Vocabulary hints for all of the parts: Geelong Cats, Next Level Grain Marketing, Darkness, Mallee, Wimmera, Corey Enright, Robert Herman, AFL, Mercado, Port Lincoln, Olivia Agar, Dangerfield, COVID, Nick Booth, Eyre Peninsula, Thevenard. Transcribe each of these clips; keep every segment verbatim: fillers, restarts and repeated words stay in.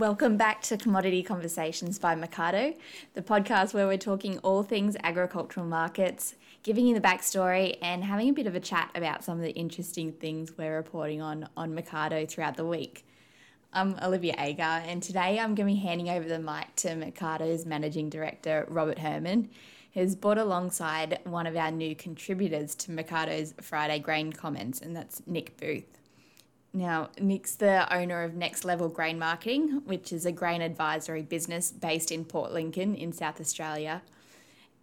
Welcome back to Commodity Conversations by Mercado, the podcast where we're talking all things agricultural markets, giving you the backstory and having a bit of a chat about some of the interesting things we're reporting on on Mercado throughout the week. I'm Olivia Agar, and today I'm going to be handing over the mic to Mercado's Managing Director, Robert Herman, who's brought alongside one of our new contributors to Mercado's Friday Grain Comments, and that's Nick Booth. Now, Nick's the owner of Next Level Grain Marketing, which is a grain advisory business based in Port Lincoln in South Australia.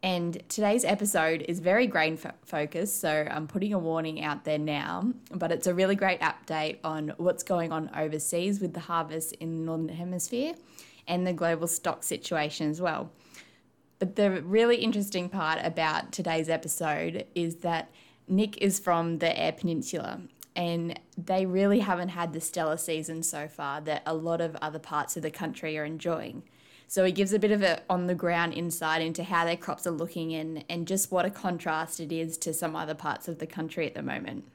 And today's episode is very grain fo- focused, so I'm putting a warning out there now, but it's a really great update on what's going on overseas with the harvest in the Northern Hemisphere and the global stock situation as well. But the really interesting part about today's episode is that Nick is from the Eyre Peninsula, and they really haven't had the stellar season so far that a lot of other parts of the country are enjoying. So he gives a bit of an on-the-ground insight into how their crops are looking and, and just what a contrast it is to some other parts of the country at the moment.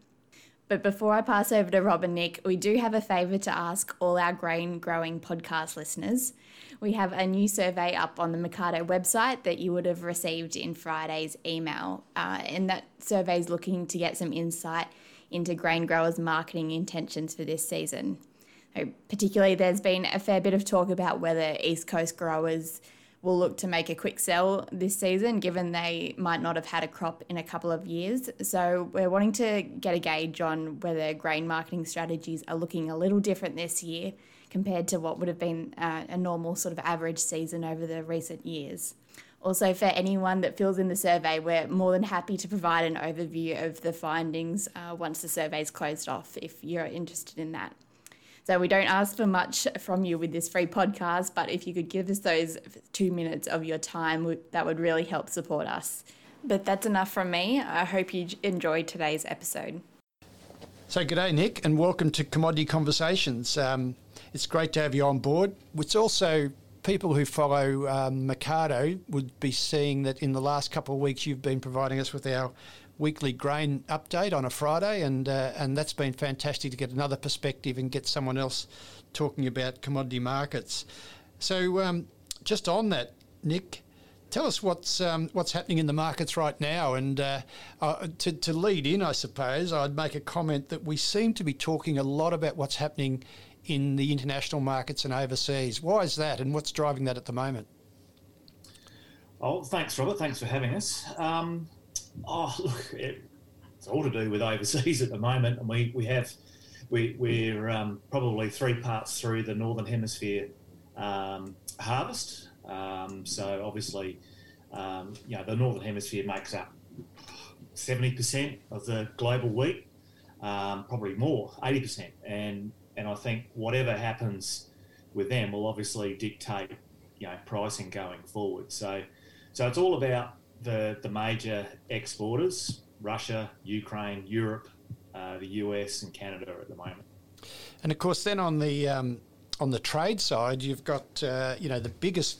But before I pass over to Rob and Nick, we do have a favour to ask all our grain growing podcast listeners. We have a new survey up on the Mercado website that you would have received in Friday's email. Uh, and that survey is looking to get some insight into grain growers' marketing intentions for this season. Particularly, there's been a fair bit of talk about whether East Coast growers will look to make a quick sell this season, given they might not have had a crop in a couple of years. So we're wanting to get a gauge on whether grain marketing strategies are looking a little different this year compared to what would have been uh, a normal sort of average season over the recent years. Also, for anyone that fills in the survey, we're more than happy to provide an overview of the findings uh, once the survey's closed off, if you're interested in that. So we don't ask for much from you with this free podcast, but if you could give us those two minutes of your time, that would really help support us. But that's enough from me. I hope you enjoyed today's episode. So g'day, Nick, and welcome to Commodity Conversations. Um, it's great to have you on board. It's also people who follow um, Mercado would be seeing that in the last couple of weeks you've been providing us with our weekly grain update on a Friday, and uh, and that's been fantastic to get another perspective and get someone else talking about commodity markets. So um, just on that, Nick, tell us what's um, what's happening in the markets right now. And uh, uh, to, to lead in, I suppose, I'd make a comment that we seem to be talking a lot about what's happening in the international markets and overseas. Why is that, and what's driving that at the moment? Oh, thanks, Robert. Thanks for having us. Um, Oh, look, it, it's all to do with overseas at the moment, and we, we have, we, we're um, probably three parts through the Northern Hemisphere um, harvest. Um, so obviously, um, you know, the Northern Hemisphere makes up seventy percent of the global wheat, um, probably more, eighty percent. And, and I think whatever happens with them will obviously dictate, you know, pricing going forward. So, so it's all about The, the major exporters, Russia, Ukraine, Europe, uh, the U S and Canada at the moment. And of course, then on the um, on the trade side, you've got uh, you know the biggest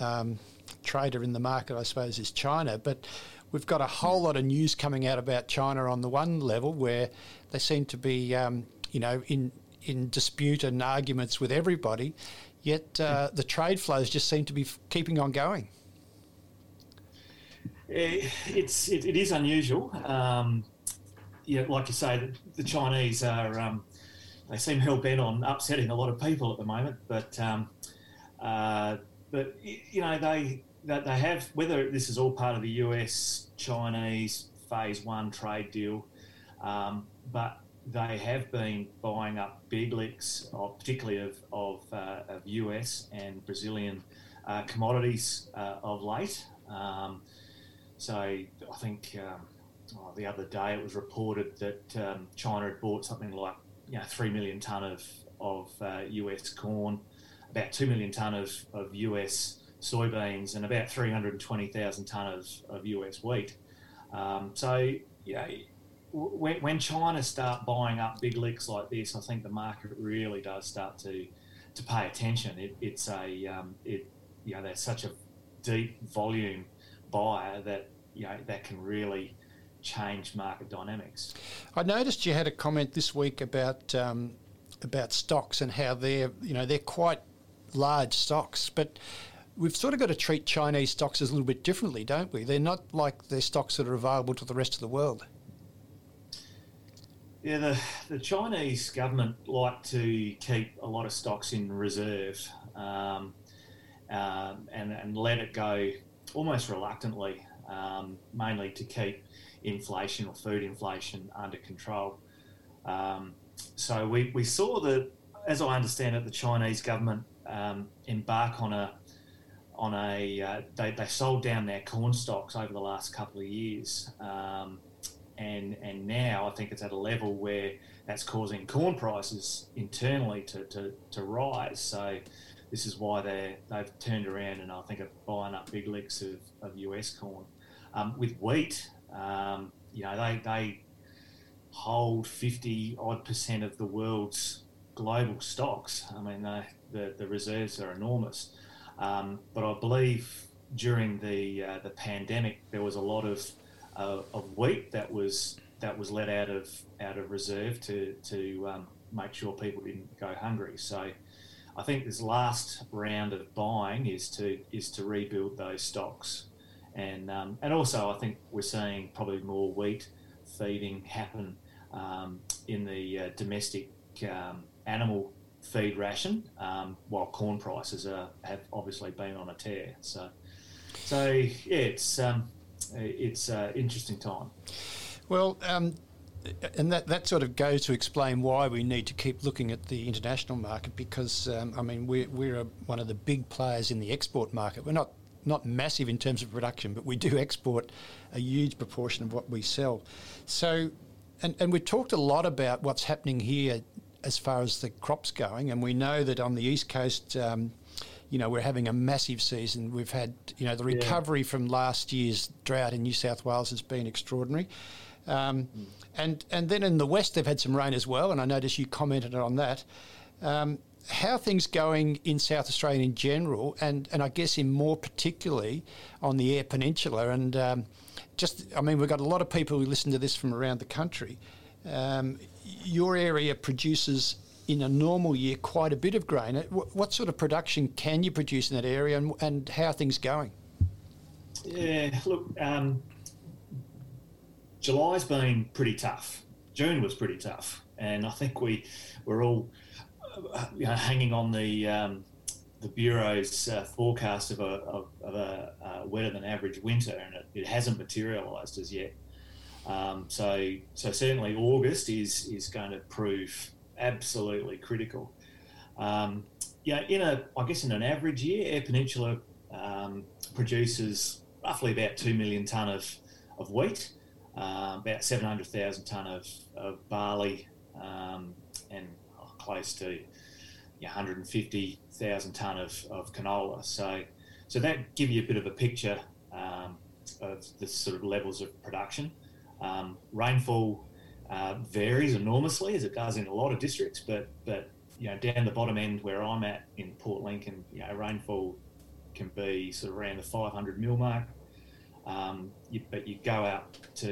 um, trader in the market, I suppose, is China. But we've got a whole lot of news coming out about China on the one level, where they seem to be um, you know in in dispute and arguments with everybody. Yet uh, the trade flows just seem to be f- keeping on going. It's it, it is unusual. Um, yeah, like you say, the, the Chinese are um, they seem hell bent on upsetting a lot of people at the moment. But um, uh, but you know they that they have, whether this is all part of the U S Chinese phase one trade deal, um, but they have been buying up big licks, of, particularly of of, uh, of U S and Brazilian uh, commodities uh, of late. Um, So I think um, oh, the other day it was reported that um, China had bought something like you know three million ton of of uh, U S corn, about two million ton of, of U S soybeans, and about three hundred and twenty thousand ton of, of U S wheat. Um, so yeah, when, when China start buying up big licks like this, I think the market really does start to to pay attention. It, it's a um, it you know there's such a deep volume buyer that you know that can really change market dynamics. I noticed you had a comment this week about um, about stocks and how they're you know they're quite large stocks. But we've sort of got to treat Chinese stocks as a little bit differently, don't we? They're not like their stocks that are available to the rest of the world. Yeah, the, the Chinese government like to keep a lot of stocks in reserve um, um, and, and let it go almost reluctantly, um, mainly to keep inflation or food inflation under control. Um, so we, we saw that, as I understand it, the Chinese government um, embark on a, on a uh, they, they sold down their corn stocks over the last couple of years. Um, And, and now I think it's at a level where that's causing corn prices internally to, to, to rise. So this is why they they've turned around and I think are buying up big licks of, of U S corn. Um, with wheat, um, you know, they they hold fifty odd percent of the world's global stocks. I mean, they, the the reserves are enormous. Um, but I believe during the uh, the pandemic there was a lot of Uh, of wheat that was that was let out of out of reserve to to um, make sure people didn't go hungry. So I think this last round of buying is to is to rebuild those stocks, and um, and also I think we're seeing probably more wheat feeding happen um, in the uh, domestic um, animal feed ration, um, while corn prices are, have obviously been on a tear. So so yeah, it's. Um, It's an uh, interesting time. Well, um, and that, that sort of goes to explain why we need to keep looking at the international market because, um, I mean, we're, we're a, one of the big players in the export market. We're not, not massive in terms of production, but we do export a huge proportion of what we sell. So, and, and we've talked a lot about what's happening here as far as the crops going, and we know that on the East Coast... Um, You know, we're having a massive season. We've had, you know, the recovery yeah. from last year's drought in New South Wales has been extraordinary. Um, mm. And and then in the West, they've had some rain as well, and I noticed you commented on that. Um, how are things going in South Australia in general, and, and I guess in more particularly on the Eyre Peninsula? And um, just, I mean, we've got a lot of people who listen to this from around the country. Um, your area produces... in a normal year, quite a bit of grain. What sort of production can you produce in that area, and, and how are things going? Yeah, look, um, July's been pretty tough. June was pretty tough, and I think we were all you know, hanging on the um, the bureau's uh, forecast of a, of, of a uh, wetter than average winter, and it, it hasn't materialised as yet. Um, so, so certainly August is is going to prove. Absolutely critical. Um, yeah, in a I guess in an average year, Eyre Peninsula um, produces roughly about two million ton of of wheat, uh, about seven hundred thousand ton of of barley, um, and oh, close to one you know, hundred and fifty thousand ton of, of canola. So, so that give you a bit of a picture um, of the sort of levels of production. Um, rainfall. Uh, varies enormously as it does in a lot of districts, but but you know down the bottom end where I'm at in Port Lincoln, you know rainfall can be sort of around the five hundred mil mark. Um, you, but you go out to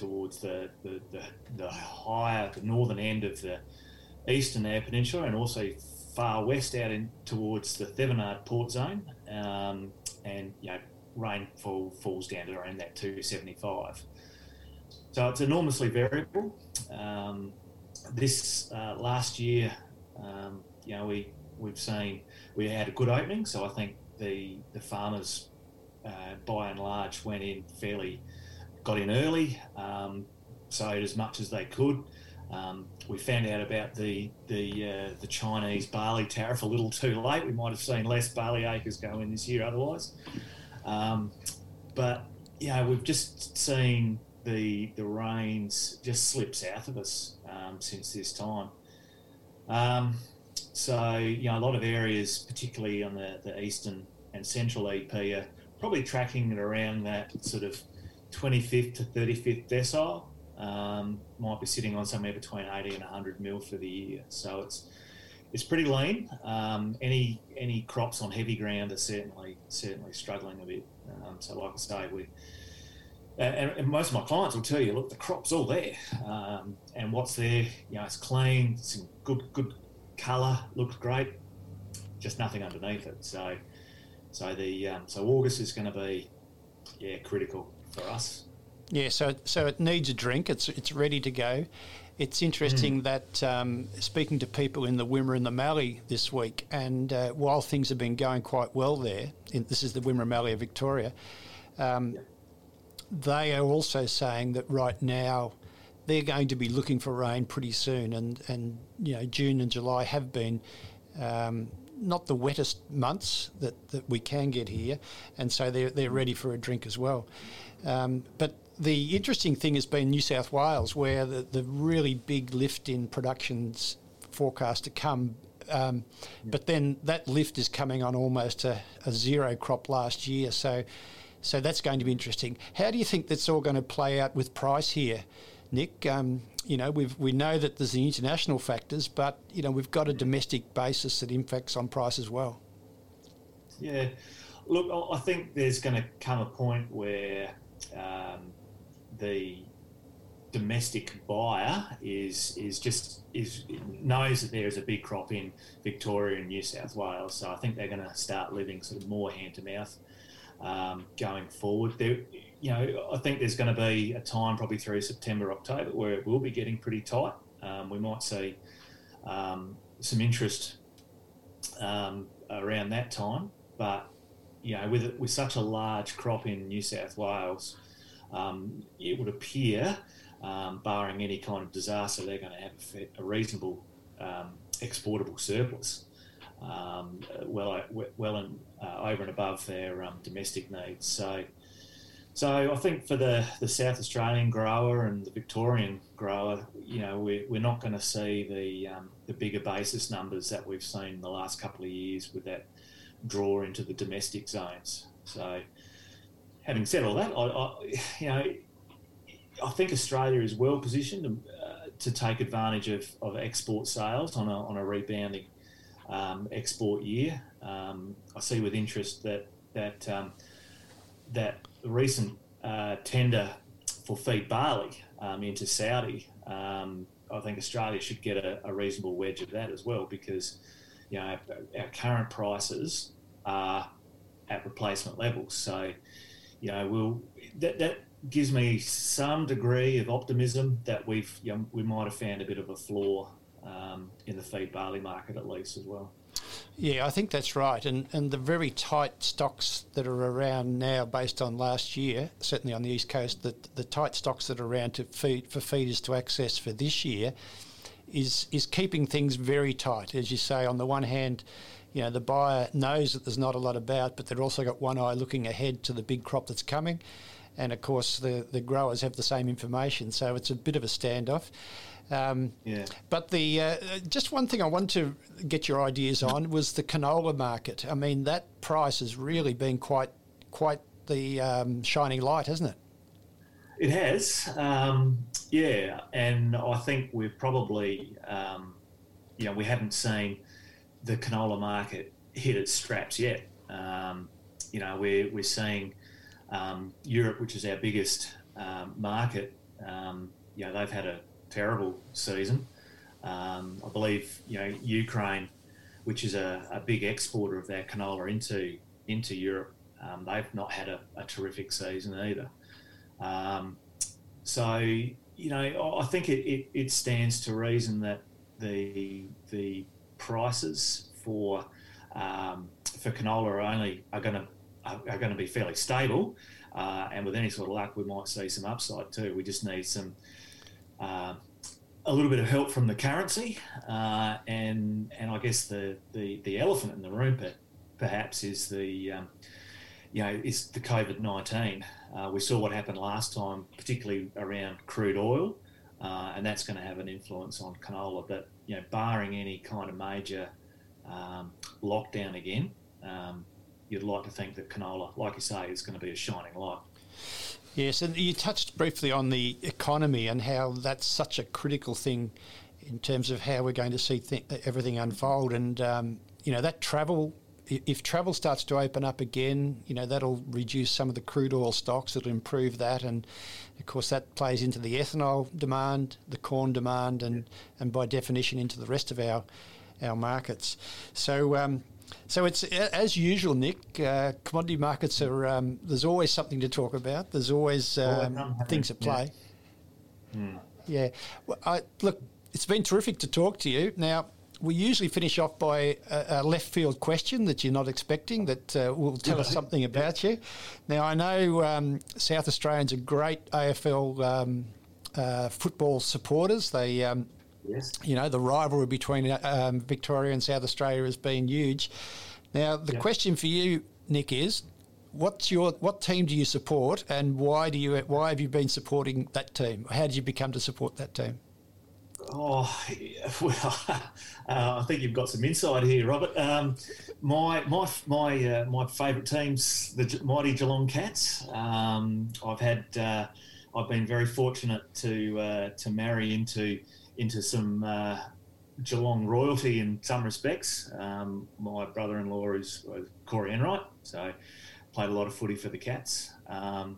towards the the, the the higher the northern end of the eastern Eyre Peninsula and also far west out in towards the Thevenard port zone, um, and you know rainfall falls down to around that two seventy-five. So it's enormously variable. Um, this uh, last year, um, you know, we we've seen we had a good opening. So I think the the farmers, uh, by and large, went in fairly, got in early, um, sowed as much as they could. Um, we found out about the the uh, the Chinese barley tariff a little too late. We might have seen less barley acres go in this year otherwise. Um, but you know, we've just seen. The the rains just slip south of us um, since this time. Um, so, you know, a lot of areas, particularly on the, the eastern and central E P, are probably tracking at around that sort of twenty-fifth to thirty-fifth decile. Um, might be sitting on somewhere between eighty and one hundred mil for the year. So it's it's pretty lean. Um, any any crops on heavy ground are certainly certainly struggling a bit. Um, so, like I say, we. And, and most of my clients will tell you, look, the crop's all there, um, and what's there, you know, it's clean, it's in good, good colour, looks great. just nothing underneath it. So, so the um, so August is going to be, yeah, critical for us. Yeah, so so it needs a drink. It's it's ready to go. It's interesting mm. that um, speaking to people in the Wimmera and the Mallee this week, and uh, while things have been going quite well there, in, this is the Wimmera Mallee of Victoria, um, yeah. they are also saying that right now they're going to be looking for rain pretty soon, and, and you know, June and July have been um, not the wettest months that, that we can get here, and so they're, they're ready for a drink as well. Um, but the interesting thing has been New South Wales, where the, the really big lift in production's forecast to come, um, yeah. but then that lift is coming on almost a, a zero crop last year, so so that's going to be interesting. How do you think that's all going to play out with price here, Nick? Um, you know, we we know that there's the international factors, but you know we've got a domestic basis that impacts on price as well. Yeah, look, I think there's going to come a point where um, the domestic buyer is is just is knows that there is a big crop in Victoria and New South Wales, so I think they're going to start living sort of more hand to mouth um, going forward. There, you know, I think there's going to be a time probably through September, October where it will be getting pretty tight. Um, we might see um, some interest um, around that time, but you know, with with such a large crop in New South Wales, um, it would appear, um, barring any kind of disaster, they're going to have a, a reasonable um, exportable surplus, um, well, well and uh, over and above their um, domestic needs. So. So I think for the, the South Australian grower and the Victorian grower, you know, we're, we're not going to see the um, the bigger basis numbers that we've seen in the last couple of years with that draw into the domestic zones. So having said all that, I, I you know, I think Australia is well positioned to, uh, to take advantage of, of export sales on a, on a rebounding um, export year. Um, I see with interest that that um, that. The recent uh, tender for feed barley um, into Saudi, um, I think Australia should get a, a reasonable wedge of that as well, because you know our, our current prices are at replacement levels. So you know we'll that, that gives me some degree of optimism that we've you know, we might have found a bit of a flaw um, in the feed barley market at least as well. Yeah, I think that's right. And and the very tight stocks that are around now based on last year, certainly on the East Coast, the, the tight stocks that are around to feed, for feeders to access for this year is is keeping things very tight. As you say, on the one hand, you know, the buyer knows that there's not a lot about, but they've also got one eye looking ahead to the big crop that's coming. And, of course, the, the growers have the same information, so it's a bit of a standoff. Um, yeah. But the uh, just one thing I want to get your ideas on was the canola market. I mean, that price has really been quite quite the um, shining light, hasn't it? It has, um, yeah. And I think we're probably, um, you know, we haven't seen the canola market hit its straps yet. Um, you know, we're we're seeing um, Europe, which is our biggest um, market. Um, you know, they've had a terrible season. Um, I believe you know Ukraine, which is a, a big exporter of their canola into into Europe, um, they've not had a, a terrific season either. Um, so you know I think it, it, it stands to reason that the the prices for um, for canola are only are going to are, are going to be fairly stable, uh, and with any sort of luck, we might see some upside too. We just need some. Uh, a little bit of help from the currency, uh, and and I guess the, the, the elephant in the room, per, perhaps, is the um, you know is the COVID nineteen. Uh, we saw what happened last time, particularly around crude oil, uh, and that's going to have an influence on canola. But you know, barring any kind of major um, lockdown again, um, you'd like to think that canola, like you say, is going to be a shining light. Yes, and you touched briefly on the economy and how that's such a critical thing in terms of how we're going to see th- everything unfold. And, um, you know, that travel, if travel starts to open up again, you know, that'll reduce some of the crude oil stocks. It'll improve that. And, of course, that plays into the ethanol demand, the corn demand, and, and by definition into the rest of our, our markets. So, um, So it's, as usual, Nick, uh, commodity markets are, um, there's always something to talk about. There's always um, well, things at play. Yeah. Mm. yeah. Well, I, look, it's been terrific to talk to you. Now, we usually finish off by a, a left field question that you're not expecting that uh, will tell yeah. us something about yeah. you. Now, I know um, South Australians are great A F L um, uh, football supporters. They... Um, Yes. You know, the rivalry between um, Victoria and South Australia has been huge. Now, the yeah. question for you, Nick, is what's your what team do you support, and why do you why have you been supporting that team? How did you become to support that team? Oh, well, uh, I think you've got some insight here, Robert. Um, my my my uh, my favourite team's the Ge- mighty Geelong Cats. Um, I've had uh, I've been very fortunate to uh, to marry into. into some uh, Geelong royalty in some respects. Um, my brother-in-law is Corey Enright, so played a lot of footy for the Cats. Um,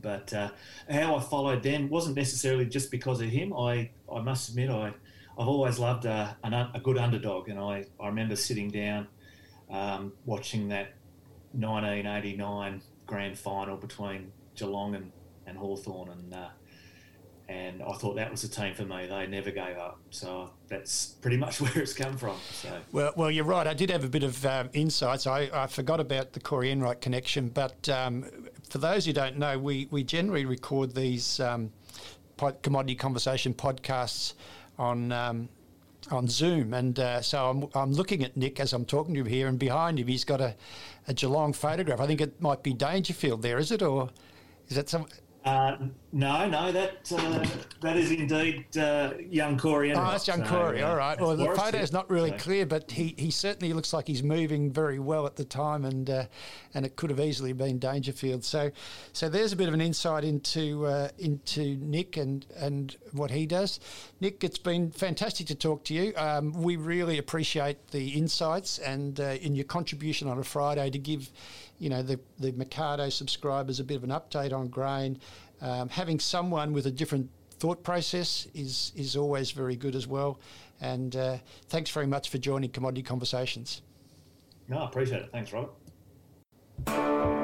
but uh, how I followed them wasn't necessarily just because of him. I, I must admit, I, I've always loved a, a good underdog, and I, I remember sitting down um, watching that nineteen eighty-nine grand final between Geelong and, and Hawthorn, and uh, And I thought that was the team for me. They never gave up. So that's pretty much where it's come from. So. Well, well, you're right. I did have a bit of um, insights. I, I forgot about the Corey Enright connection. But um, for those who don't know, we, we generally record these um, pod, commodity conversation podcasts on um, on Zoom. And uh, so I'm, I'm looking at Nick as I'm talking to him here, and behind him he's got a, a Geelong photograph. I think it might be Dangerfield there, is it? Or is that some... Uh, no, no, that uh, that is indeed uh, young Corey. Oh, that's young so, Corey, all right. Well, the photo is not really so. clear, but he, he certainly looks like he's moving very well at the time, and uh, and it could have easily been Dangerfield. So so there's a bit of an insight into uh, into Nick and, and what he does. Nick, it's been fantastic to talk to you. Um, we really appreciate the insights and uh, in your contribution on a Friday to give you know, the, the Mercado subscribers a bit of an update on grain. Um, having someone with a different thought process is is always very good as well. And uh, thanks very much for joining Commodity Conversations. No, I appreciate it. Thanks, Rob.